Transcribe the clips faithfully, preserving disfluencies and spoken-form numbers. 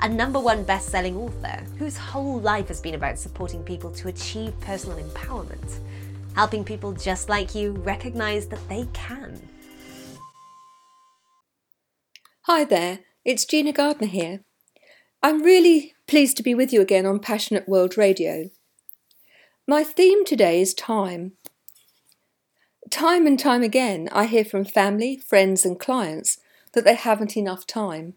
a number one best-selling author whose whole life has been about supporting people to achieve personal empowerment, helping people just like you recognize that they can. Hi there, it's Gina Gardner here. I'm really pleased to be with you again on Passionate World Radio. My theme today is time. Time and time again, I hear from family, friends and clients that they haven't enough time.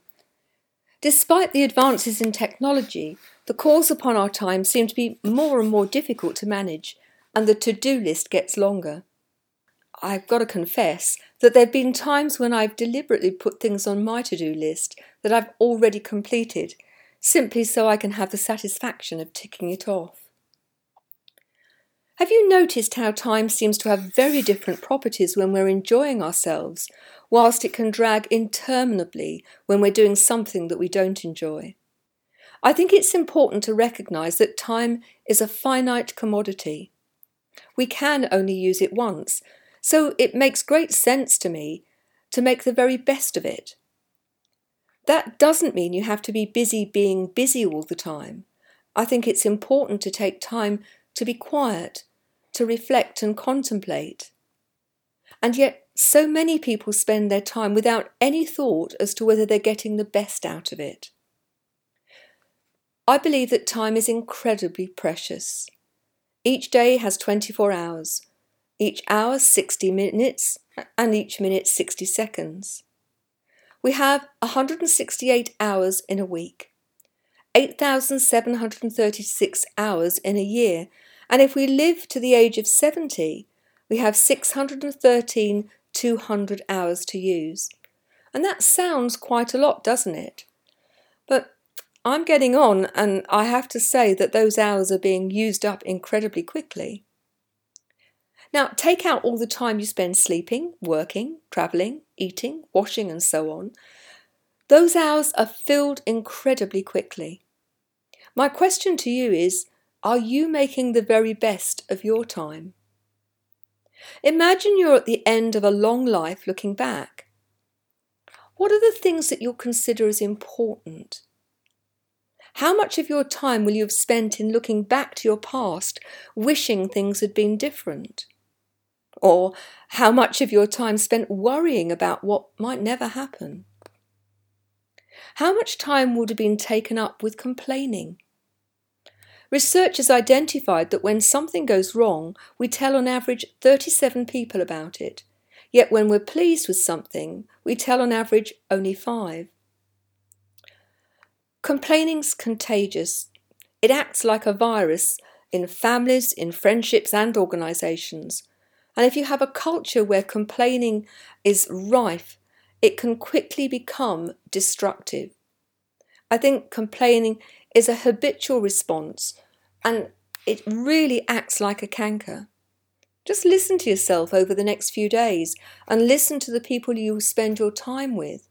Despite the advances in technology, the calls upon our time seem to be more and more difficult to manage, and the to-do list gets longer. I've got to confess that there have been times when I've deliberately put things on my to-do list that I've already completed, simply so I can have the satisfaction of ticking it off. Have you noticed how time seems to have very different properties when we're enjoying ourselves, whilst it can drag interminably when we're doing something that we don't enjoy? I think it's important to recognise that time is a finite commodity. We can only use it once, so it makes great sense to me to make the very best of it. That doesn't mean you have to be busy being busy all the time. I think it's important to take time to be quiet, to reflect and contemplate. And yet so many people spend their time without any thought as to whether they're getting the best out of it. I believe that time is incredibly precious. Each day has twenty-four hours, each hour sixty minutes, and each minute sixty seconds. We have one hundred sixty-eight hours in a week, eight thousand seven hundred thirty-six hours in a year, and if we live to the age of seventy, we have six hundred thirteen thousand two hundred hours to use. And that sounds quite a lot, doesn't it? But I'm getting on, and I have to say that those hours are being used up incredibly quickly. Now, take out all the time you spend sleeping, working, travelling, eating, washing and so on. Those hours are filled incredibly quickly. My question to you is, are you making the very best of your time? Imagine you're at the end of a long life looking back. What are the things that you'll consider as important? How much of your time will you have spent in looking back to your past, wishing things had been different? Or how much of your time spent worrying about what might never happen? How much time would have been taken up with complaining? Research has identified that when something goes wrong, we tell on average thirty-seven people about it. Yet when we're pleased with something, we tell on average only five. Complaining's contagious. It acts like a virus in families, in friendships and organisations. And if you have a culture where complaining is rife, it can quickly become destructive. I think complaining is a habitual response, and it really acts like a canker. Just listen to yourself over the next few days and listen to the people you spend your time with.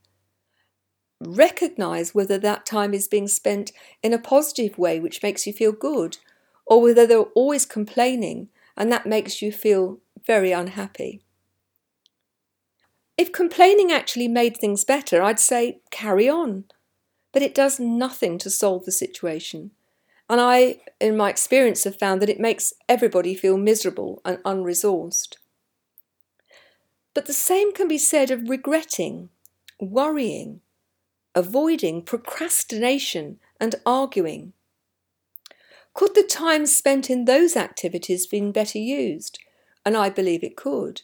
Recognise whether that time is being spent in a positive way which makes you feel good, or whether they're always complaining and that makes you feel very unhappy. If complaining actually made things better, I'd say carry on. But it does nothing to solve the situation. And I, in my experience, have found that it makes everybody feel miserable and unresourced. But the same can be said of regretting, worrying, avoiding, procrastination and arguing. Could the time spent in those activities have been better used? And I believe it could.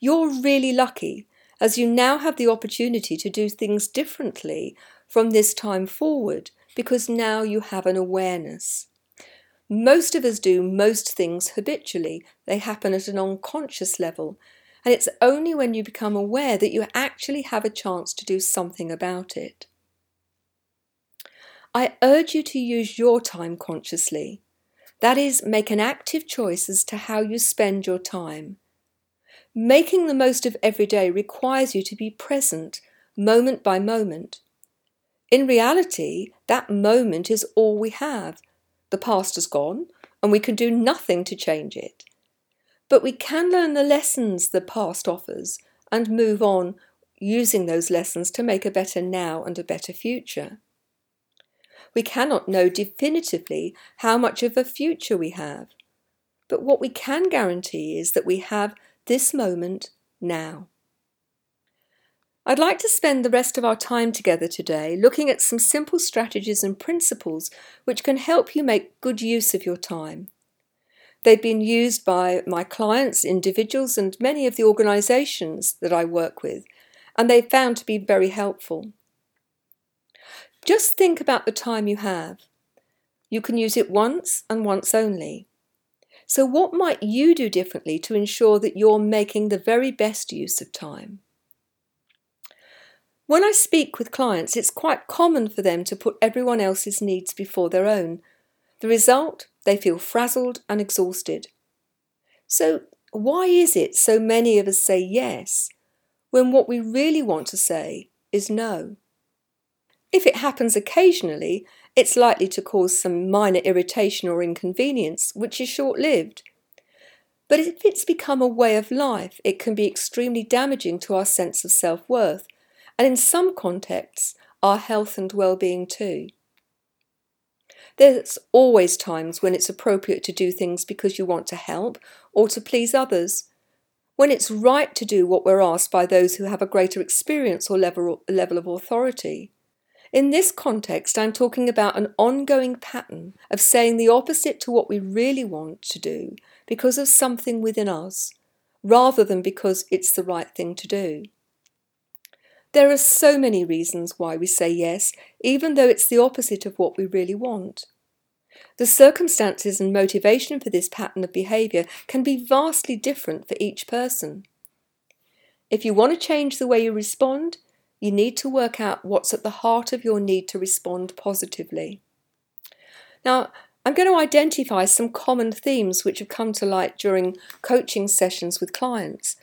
You're really lucky, as you now have the opportunity to do things differently from this time forward, because now you have an awareness. Most of us do most things habitually. They happen at an unconscious level, and it's only when you become aware that you actually have a chance to do something about it. I urge you to use your time consciously. That is, make an active choice as to how you spend your time. Making the most of every day requires you to be present, moment by moment. In reality, that moment is all we have. The past has gone, and we can do nothing to change it. But we can learn the lessons the past offers and move on using those lessons to make a better now and a better future. We cannot know definitively how much of a future we have, but what we can guarantee is that we have this moment now. I'd like to spend the rest of our time together today looking at some simple strategies and principles which can help you make good use of your time. They've been used by my clients, individuals, and many of the organisations that I work with, and they've found to be very helpful. Just think about the time you have. You can use it once and once only. So what might you do differently to ensure that you're making the very best use of time? When I speak with clients, it's quite common for them to put everyone else's needs before their own. The result? They feel frazzled and exhausted. So why is it so many of us say yes when what we really want to say is no? If it happens occasionally, it's likely to cause some minor irritation or inconvenience, which is short-lived. But if it's become a way of life, it can be extremely damaging to our sense of self-worth, and in some contexts, our health and well-being too. There's always times when it's appropriate to do things because you want to help or to please others, when it's right to do what we're asked by those who have a greater experience or level, level of authority. In this context, I'm talking about an ongoing pattern of saying the opposite to what we really want to do because of something within us, rather than because it's the right thing to do. There are so many reasons why we say yes, even though it's the opposite of what we really want. The circumstances and motivation for this pattern of behaviour can be vastly different for each person. If you want to change the way you respond, you need to work out what's at the heart of your need to respond positively. Now, I'm going to identify some common themes which have come to light during coaching sessions with clients.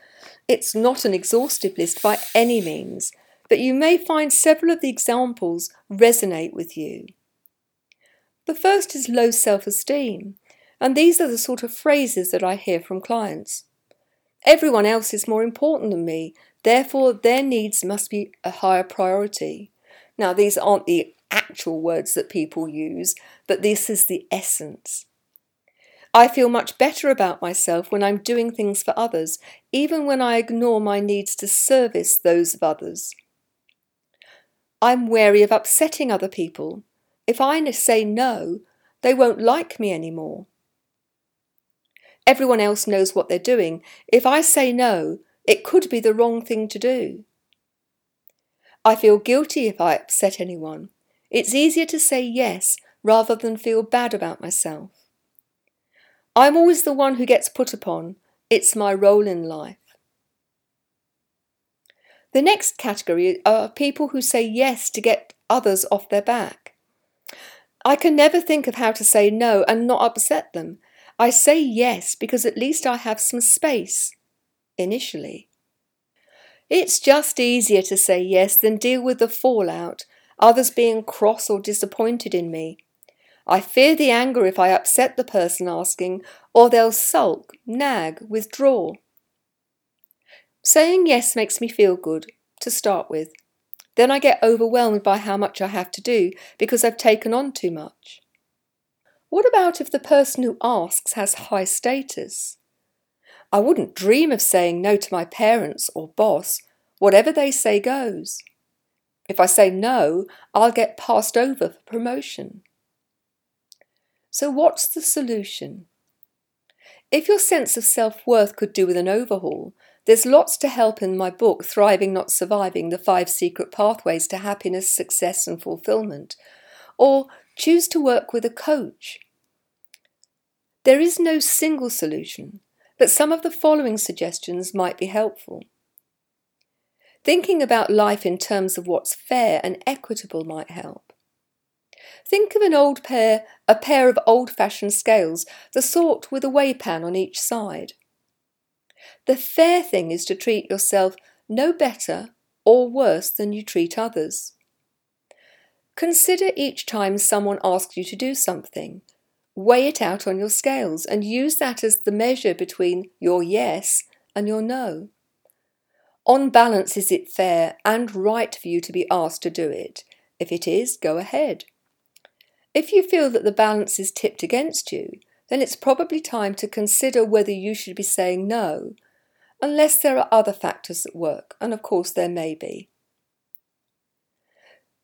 It's not an exhaustive list by any means, but you may find several of the examples resonate with you. The first is low self-esteem, and these are the sort of phrases that I hear from clients. Everyone else is more important than me, therefore their needs must be a higher priority. Now, these aren't the actual words that people use, but this is the essence. I feel much better about myself when I'm doing things for others, even when I ignore my needs to service those of others. I'm wary of upsetting other people. If I say no, they won't like me anymore. Everyone else knows what they're doing. If I say no, it could be the wrong thing to do. I feel guilty if I upset anyone. It's easier to say yes rather than feel bad about myself. I'm always the one who gets put upon. It's my role in life. The next category are people who say yes to get others off their back. I can never think of how to say no and not upset them. I say yes because at least I have some space, initially. It's just easier to say yes than deal with the fallout, others being cross or disappointed in me. I fear the anger if I upset the person asking, or they'll sulk, nag, withdraw. Saying yes makes me feel good, to start with. Then I get overwhelmed by how much I have to do because I've taken on too much. What about if the person who asks has high status? I wouldn't dream of saying no to my parents or boss. Whatever they say goes. If I say no, I'll get passed over for promotion. So what's the solution? If your sense of self-worth could do with an overhaul, there's lots to help in my book, Thriving Not Surviving, The Five Secret Pathways to Happiness, Success and Fulfillment, or choose to work with a coach. There is no single solution, but some of the following suggestions might be helpful. Thinking about life in terms of what's fair and equitable might help. Think of an old pair, a pair of old-fashioned scales, the sort with a weigh pan on each side. The fair thing is to treat yourself no better or worse than you treat others. Consider each time someone asks you to do something. Weigh it out on your scales and use that as the measure between your yes and your no. On balance, is it fair and right for you to be asked to do it? If it is, go ahead. If you feel that the balance is tipped against you, then it's probably time to consider whether you should be saying no, unless there are other factors at work, and of course there may be.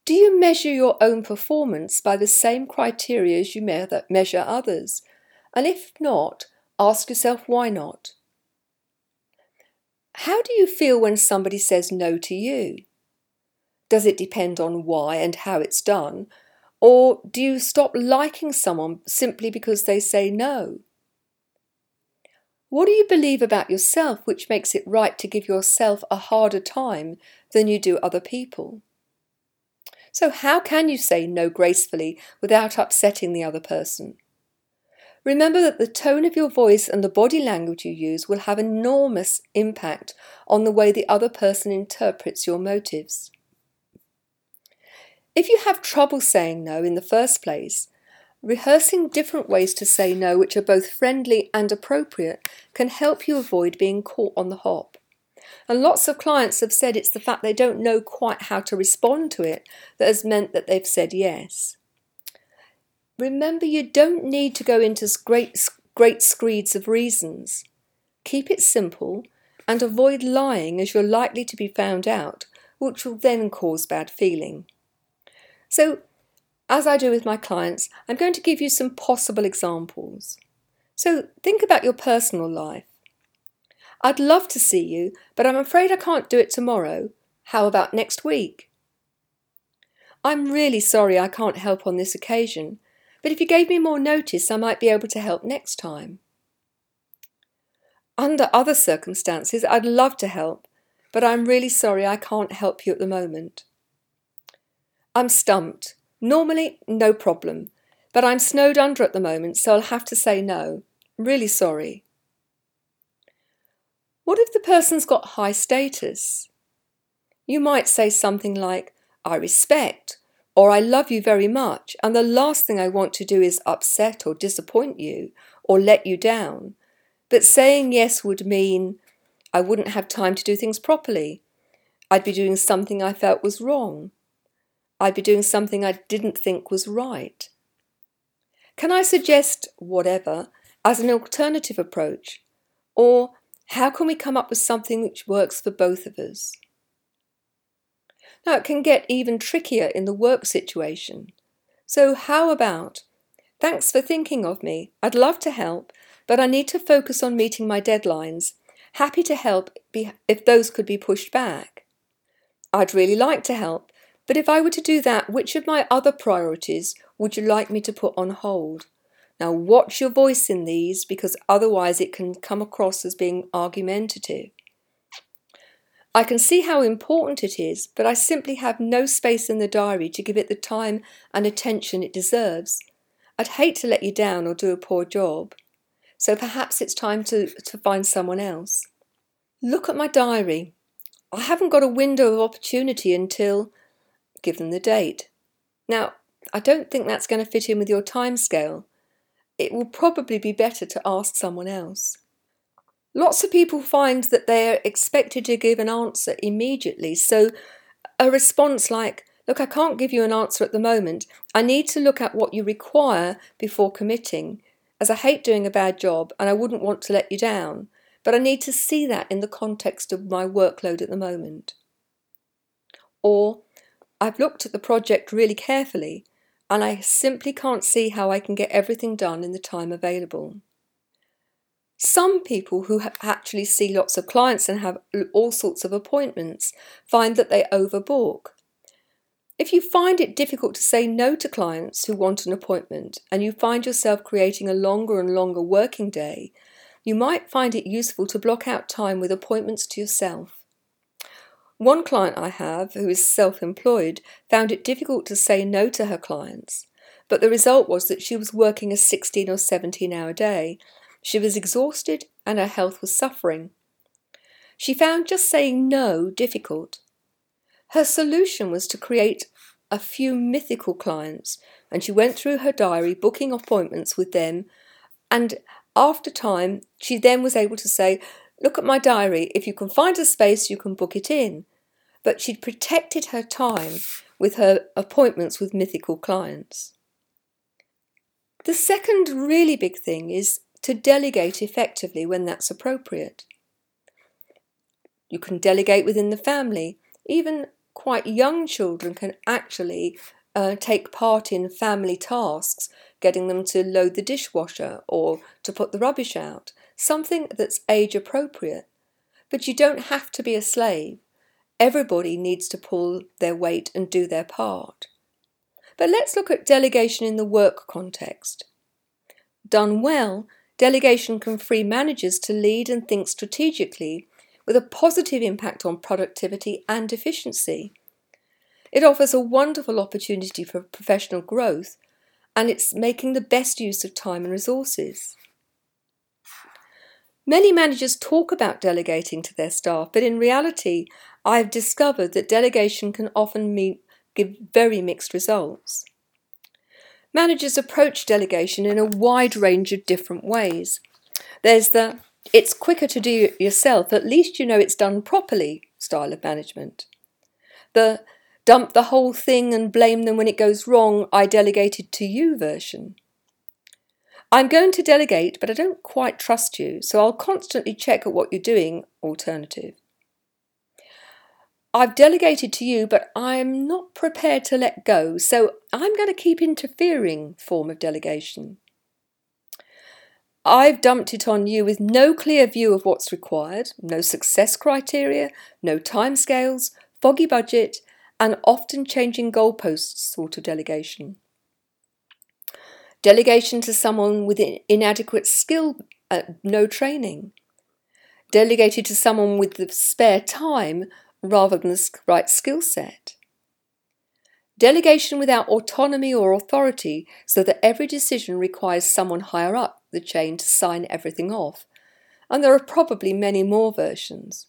Do you measure your own performance by the same criteria as you measure others? And if not, ask yourself why not. How do you feel when somebody says no to you? Does it depend on why and how it's done? Or do you stop liking someone simply because they say no? What do you believe about yourself which makes it right to give yourself a harder time than you do other people? So how can you say no gracefully without upsetting the other person? Remember that the tone of your voice and the body language you use will have enormous impact on the way the other person interprets your motives. If you have trouble saying no in the first place, rehearsing different ways to say no which are both friendly and appropriate can help you avoid being caught on the hop. And lots of clients have said it's the fact they don't know quite how to respond to it that has meant that they've said yes. Remember, you don't need to go into great, great screeds of reasons. Keep it simple and avoid lying, as you're likely to be found out, which will then cause bad feeling. So, as I do with my clients, I'm going to give you some possible examples. So, think about your personal life. I'd love to see you, but I'm afraid I can't do it tomorrow. How about next week? I'm really sorry I can't help on this occasion, but if you gave me more notice, I might be able to help next time. Under other circumstances, I'd love to help, but I'm really sorry I can't help you at the moment. I'm stumped. Normally, no problem, but I'm snowed under at the moment, so I'll have to say no. I'm really sorry. What if the person's got high status? You might say something like, I respect, or I love you very much, and the last thing I want to do is upset or disappoint you or let you down. But saying yes would mean I wouldn't have time to do things properly. I'd be doing something I felt was wrong. I'd be doing something I didn't think was right. Can I suggest whatever as an alternative approach? Or how can we come up with something which works for both of us? Now, it can get even trickier in the work situation. So how about, thanks for thinking of me. I'd love to help, but I need to focus on meeting my deadlines. Happy to help if those could be pushed back. I'd really like to help, but if I were to do that, which of my other priorities would you like me to put on hold? Now, watch your voice in these, because otherwise it can come across as being argumentative. I can see how important it is, but I simply have no space in the diary to give it the time and attention it deserves. I'd hate to let you down or do a poor job, so perhaps it's time to, to find someone else. Look at my diary. I haven't got a window of opportunity until given the date. Now, I don't think that's going to fit in with your time scale. It will probably be better to ask someone else. Lots of people find that they are expected to give an answer immediately, so a response like, look, I can't give you an answer at the moment. I need to look at what you require before committing, as I hate doing a bad job and I wouldn't want to let you down, but I need to see that in the context of my workload at the moment. Or, I've looked at the project really carefully, and I simply can't see how I can get everything done in the time available. Some people who actually see lots of clients and have all sorts of appointments find that they overbook. If you find it difficult to say no to clients who want an appointment, and you find yourself creating a longer and longer working day, you might find it useful to block out time with appointments to yourself. One client I have, who is self-employed, found it difficult to say no to her clients, but the result was that she was working a sixteen or seventeen hour day. She was exhausted and her health was suffering. She found just saying no difficult. Her solution was to create a few mythical clients, and she went through her diary booking appointments with them, and after time she then was able to say, "Look at my diary, if you can find a space you can book it in." But she'd protected her time with her appointments with mythical clients. The second really big thing is to delegate effectively when that's appropriate. You can delegate within the family. Even quite young children can actually uh, take part in family tasks, getting them to load the dishwasher or to put the rubbish out, something that's age appropriate. But you don't have to be a slave. Everybody needs to pull their weight and do their part. But let's look at delegation in the work context. Done well, delegation can free managers to lead and think strategically, with a positive impact on productivity and efficiency. It offers a wonderful opportunity for professional growth, and it's making the best use of time and resources. Many managers talk about delegating to their staff, but in reality, I've discovered that delegation can often mean, give very mixed results. Managers approach delegation in a wide range of different ways. There's the "it's quicker to do it yourself, at least you know it's done properly" style of management. The "dump the whole thing and blame them when it goes wrong, I delegated to you" version. "I'm going to delegate, but I don't quite trust you, so I'll constantly check at what you're doing" alternative. "I've delegated to you, but I'm not prepared to let go, so I'm going to keep interfering" form of delegation. "I've dumped it on you with no clear view of what's required, no success criteria, no timescales, foggy budget, and often changing goalposts" sort of delegation. Delegation to someone with inadequate skill, uh, no training. Delegated to someone with the spare time rather than the right skill set. Delegation without autonomy or authority, so that every decision requires someone higher up the chain to sign everything off. And there are probably many more versions.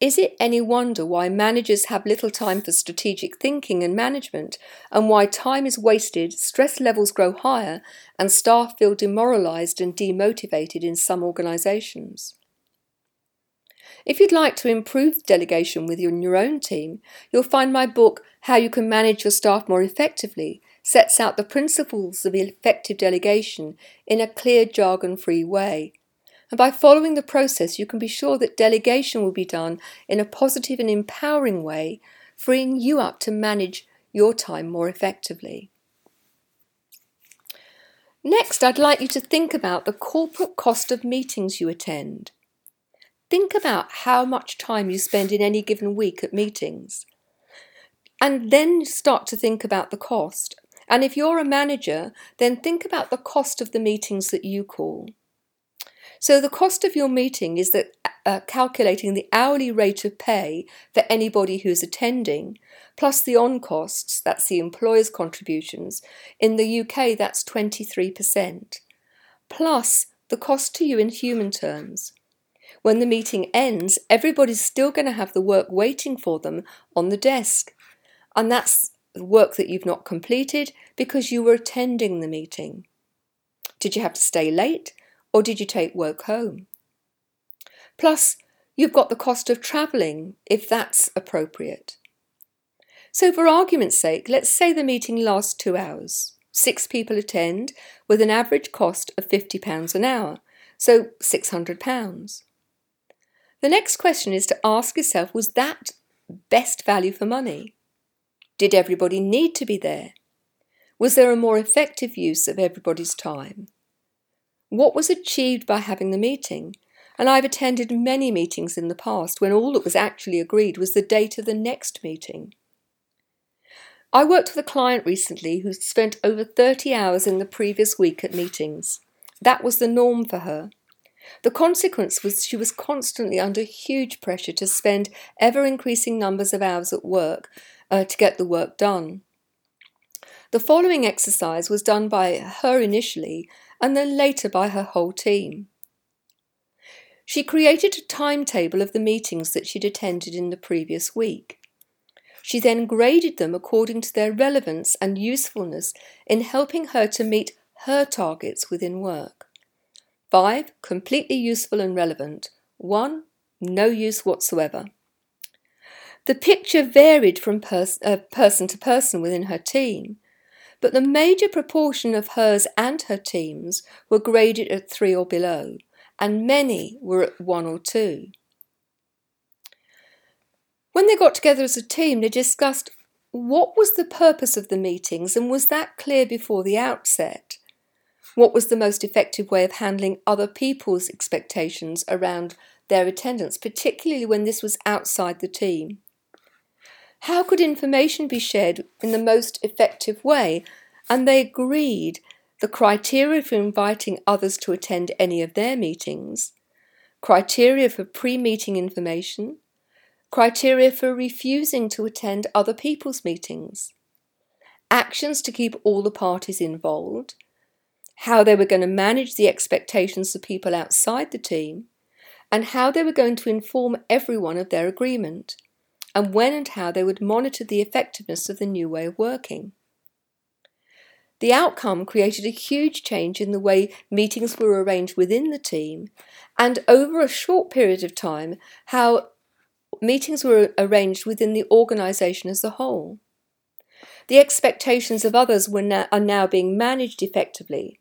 Is it any wonder why managers have little time for strategic thinking and management, and why time is wasted, stress levels grow higher, and staff feel demoralised and demotivated in some organisations? If you'd like to improve delegation within your own team, you'll find my book, How You Can Manage Your Staff More Effectively, sets out the principles of effective delegation in a clear, jargon-free way. And by following the process, you can be sure that delegation will be done in a positive and empowering way, freeing you up to manage your time more effectively. Next, I'd like you to think about the corporate cost of meetings you attend. Think about how much time you spend in any given week at meetings, and then start to think about the cost. And if you're a manager, then think about the cost of the meetings that you call. So the cost of your meeting is that uh, calculating the hourly rate of pay for anybody who's attending, plus the on-costs, that's the employer's contributions. In the U K, that's twenty-three percent, plus the cost to you in human terms. When the meeting ends, everybody's still going to have the work waiting for them on the desk. And that's work that you've not completed because you were attending the meeting. Did you have to stay late, or did you take work home? Plus, you've got the cost of travelling, if that's appropriate. So for argument's sake, let's say the meeting lasts two hours. Six people attend with an average cost of fifty pounds an hour, so six hundred pounds. The next question is to ask yourself, was that best value for money? Did everybody need to be there? Was there a more effective use of everybody's time? What was achieved by having the meeting? And I've attended many meetings in the past when all that was actually agreed was the date of the next meeting. I worked with a client recently who spent over thirty hours in the previous week at meetings. That was the norm for her. The consequence was she was constantly under huge pressure to spend ever-increasing numbers of hours at work uh, to get the work done. The following exercise was done by her initially and then later by her whole team. She created a timetable of the meetings that she'd attended in the previous week. She then graded them according to their relevance and usefulness in helping her to meet her targets within work. Five, completely useful and relevant. One, no use whatsoever. The picture varied from pers- uh, person to person within her team, but the major proportion of hers and her team's were graded at three or below, and many were at one or two. When they got together as a team, they discussed what was the purpose of the meetings and was that clear before the outset? What was the most effective way of handling other people's expectations around their attendance, particularly when this was outside the team? How could information be shared in the most effective way? And they agreed the criteria for inviting others to attend any of their meetings, criteria for pre-meeting information, criteria for refusing to attend other people's meetings, actions to keep all the parties involved, how they were going to manage the expectations of people outside the team, and how they were going to inform everyone of their agreement, and when and how they would monitor the effectiveness of the new way of working. The outcome created a huge change in the way meetings were arranged within the team, and over a short period of time, how meetings were arranged within the organisation as a whole. The expectations of others were now, are now being managed effectively,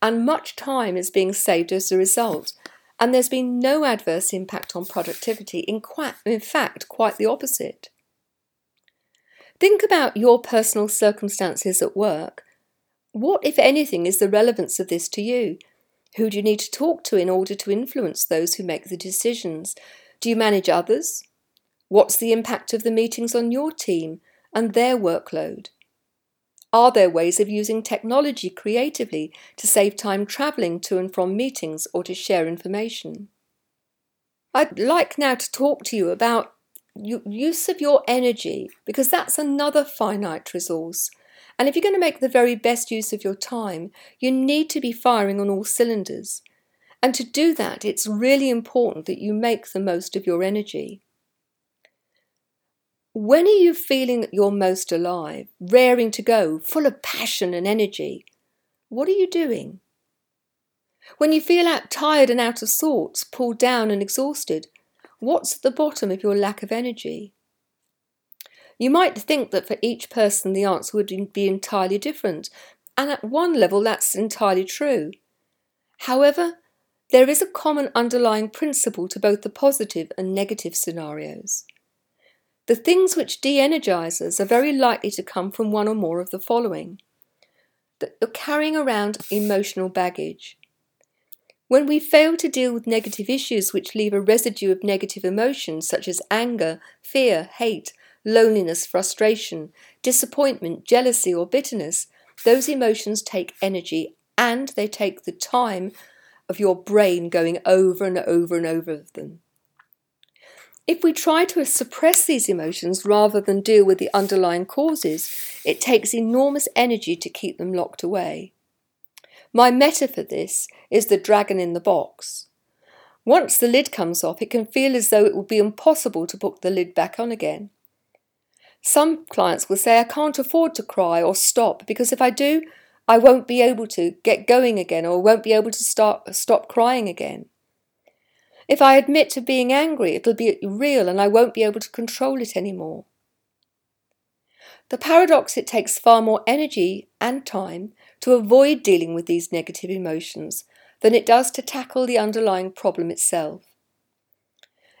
and much time is being saved as a result, and there's been no adverse impact on productivity, in, quite, in fact, quite the opposite. Think about your personal circumstances at work. What, if anything, is the relevance of this to you? Who do you need to talk to in order to influence those who make the decisions? Do you manage others? What's the impact of the meetings on your team and their workload? Are there ways of using technology creatively to save time travelling to and from meetings or to share information? I'd like now to talk to you about use of your energy, because that's another finite resource. And if you're going to make the very best use of your time, you need to be firing on all cylinders. And to do that, it's really important that you make the most of your energy. When are you feeling that you're most alive, raring to go, full of passion and energy? What are you doing? When you feel out tired and out of sorts, pulled down and exhausted, what's at the bottom of your lack of energy? You might think that for each person the answer would be entirely different, and at one level that's entirely true. However, there is a common underlying principle to both the positive and negative scenarios. The things which de-energise us are very likely to come from one or more of the following. That you're carrying around emotional baggage. When we fail to deal with negative issues which leave a residue of negative emotions such as anger, fear, hate, loneliness, frustration, disappointment, jealousy or bitterness, those emotions take energy and they take the time of your brain going over and over and over them. If we try to suppress these emotions rather than deal with the underlying causes, it takes enormous energy to keep them locked away. My metaphor for this is the dragon in the box. Once the lid comes off, it can feel as though it will be impossible to put the lid back on again. Some clients will say, I can't afford to cry or stop because if I do, I won't be able to get going again or won't be able to start, stop crying again. If I admit to being angry, it'll be real and I won't be able to control it anymore. The paradox, it takes far more energy and time to avoid dealing with these negative emotions than it does to tackle the underlying problem itself.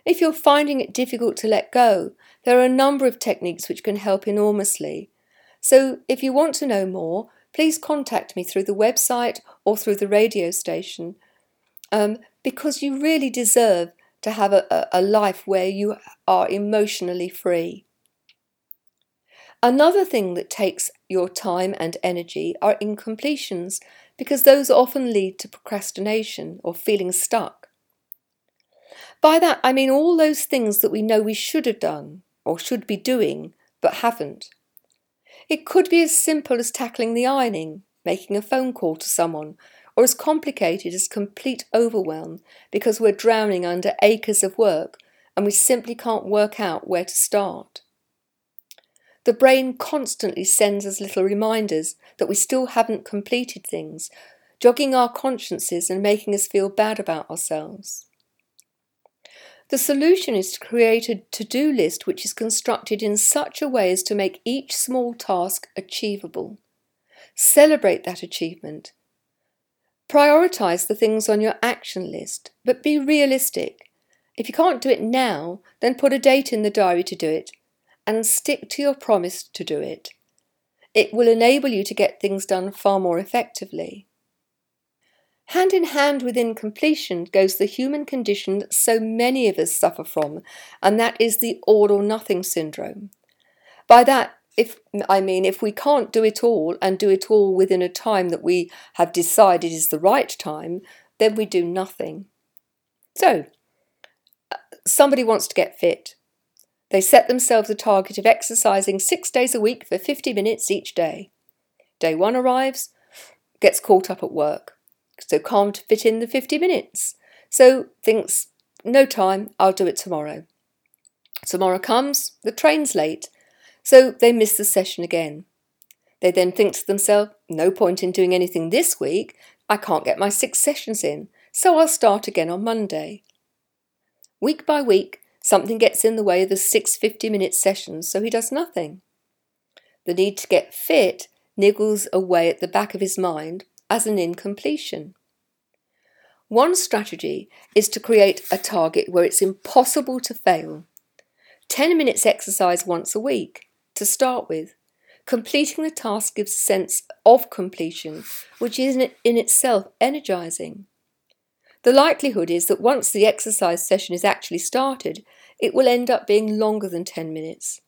If you're finding it difficult to let go, there are a number of techniques which can help enormously. So if you want to know more, please contact me through the website or through the radio station, um, because you really deserve to have a, a life where you are emotionally free. Another thing that takes your time and energy are incompletions, because those often lead to procrastination or feeling stuck. By that, I mean all those things that we know we should have done or should be doing, but haven't. It could be as simple as tackling the ironing, making a phone call to someone, or as complicated as complete overwhelm because we're drowning under acres of work and we simply can't work out where to start. The brain constantly sends us little reminders that we still haven't completed things, jogging our consciences and making us feel bad about ourselves. The solution is to create a to-do list which is constructed in such a way as to make each small task achievable. Celebrate that achievement. Prioritise the things on your action list, but be realistic. If you can't do it now, then put a date in the diary to do it and stick to your promise to do it. It will enable you to get things done far more effectively. Hand in hand with incompletion goes the human condition that so many of us suffer from, and that is the all or nothing syndrome. By that, if I mean if we can't do it all and do it all within a time that we have decided is the right time, then we do nothing. So, somebody wants to get fit. They set themselves a target of exercising six days a week for fifty minutes each day. Day one arrives, gets caught up at work. So can't fit in the fifty minutes. So thinks, no time, I'll do it tomorrow. Tomorrow comes, the train's late, so they miss the session again. They then think to themselves, no point in doing anything this week, I can't get my six sessions in, so I'll start again on Monday. Week by week, something gets in the way of the six fifty-minute sessions, so he does nothing. The need to get fit niggles away at the back of his mind, as an incompletion. One strategy is to create a target where it's impossible to fail. ten minutes exercise once a week to start with. Completing the task gives a sense of completion, which is in itself energizing. The likelihood is that once the exercise session is actually started, it will end up being longer than ten minutes.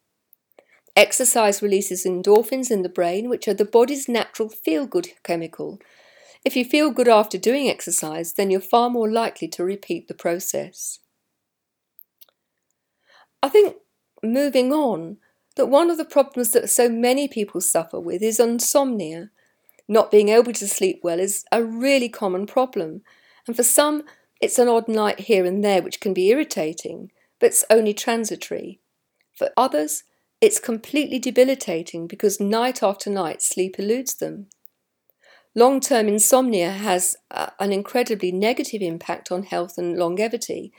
Exercise releases endorphins in the brain, which are the body's natural feel-good chemical. If you feel good after doing exercise, then you're far more likely to repeat the process. I think, moving on, that one of the problems that so many people suffer with is insomnia. Not being able to sleep well is a really common problem, and for some, it's an odd night here and there, which can be irritating, but it's only transitory. For others, it's completely debilitating because night after night sleep eludes them. Long-term insomnia has a, an incredibly negative impact on health and longevity,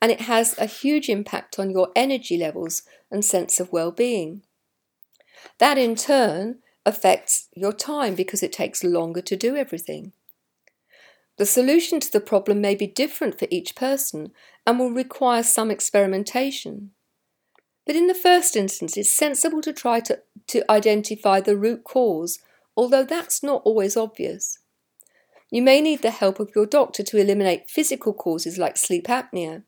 and it has a huge impact on your energy levels and sense of well-being. That in turn affects your time because it takes longer to do everything. The solution to the problem may be different for each person and will require some experimentation. But in the first instance, it's sensible to try to, to identify the root cause, although that's not always obvious. You may need the help of your doctor to eliminate physical causes like sleep apnea.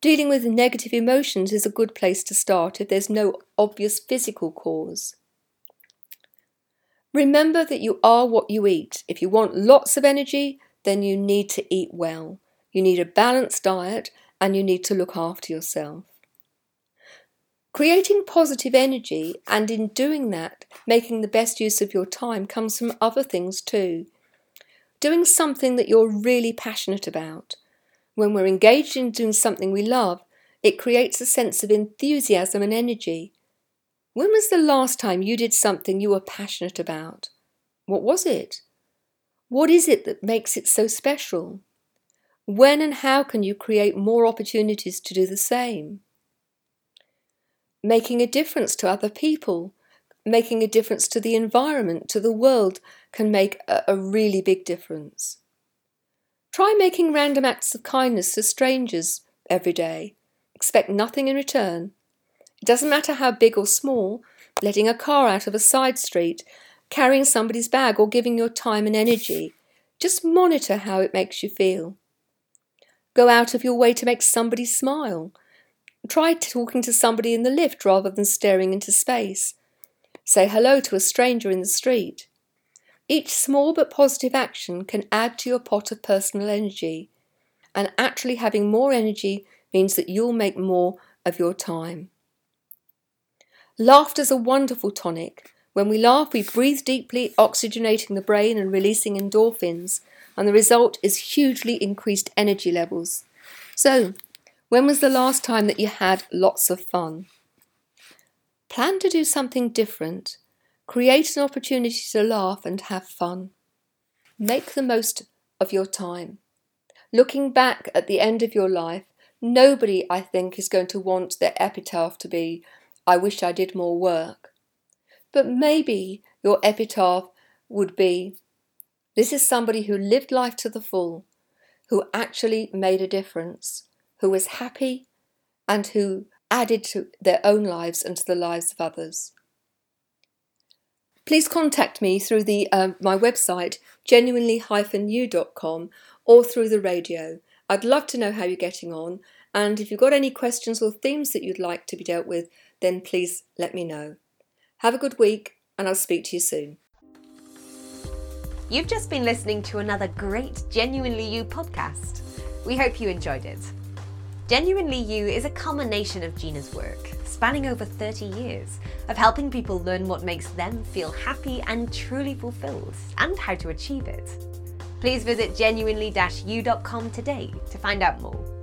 Dealing with negative emotions is a good place to start if there's no obvious physical cause. Remember that you are what you eat. If you want lots of energy, then you need to eat well. You need a balanced diet and you need to look after yourself. Creating positive energy and in doing that, making the best use of your time comes from other things too. Doing something that you're really passionate about. When we're engaged in doing something we love, it creates a sense of enthusiasm and energy. When was the last time you did something you were passionate about? What was it? What is it that makes it so special? When and how can you create more opportunities to do the same? Making a difference to other people, making a difference to the environment, to the world, can make a, a really big difference. Try making random acts of kindness to strangers every day. Expect nothing in return. It doesn't matter how big or small, letting a car out of a side street, carrying somebody's bag or giving your time and energy. Just monitor how it makes you feel. Go out of your way to make somebody smile. Try talking to somebody in the lift rather than staring into space. Say hello to a stranger in the street. Each small but positive action can add to your pot of personal energy, and actually having more energy means that you'll make more of your time. Laughter's a wonderful tonic, When we laugh, we breathe deeply, oxygenating the brain and releasing endorphins, and the result is hugely increased energy levels. So, when was the last time that you had lots of fun? Plan to do something different. Create an opportunity to laugh and have fun. Make the most of your time. Looking back at the end of your life, nobody, I think, is going to want their epitaph to be, "I wish I did more work." But maybe your epitaph would be, "This is somebody who lived life to the full, who actually made a difference, who was happy, and who added to their own lives and to the lives of others." Please contact me through the um, my website, genuinely dash you dot com, or through the radio. I'd love to know how you're getting on, and if you've got any questions or themes that you'd like to be dealt with, then please let me know. Have a good week, and I'll speak to you soon. You've just been listening to another great Genuinely You podcast. We hope you enjoyed it. Genuinely You is a culmination of Gina's work, spanning over thirty years, of helping people learn what makes them feel happy and truly fulfilled, and how to achieve it. Please visit genuinely dash you dot com today to find out more.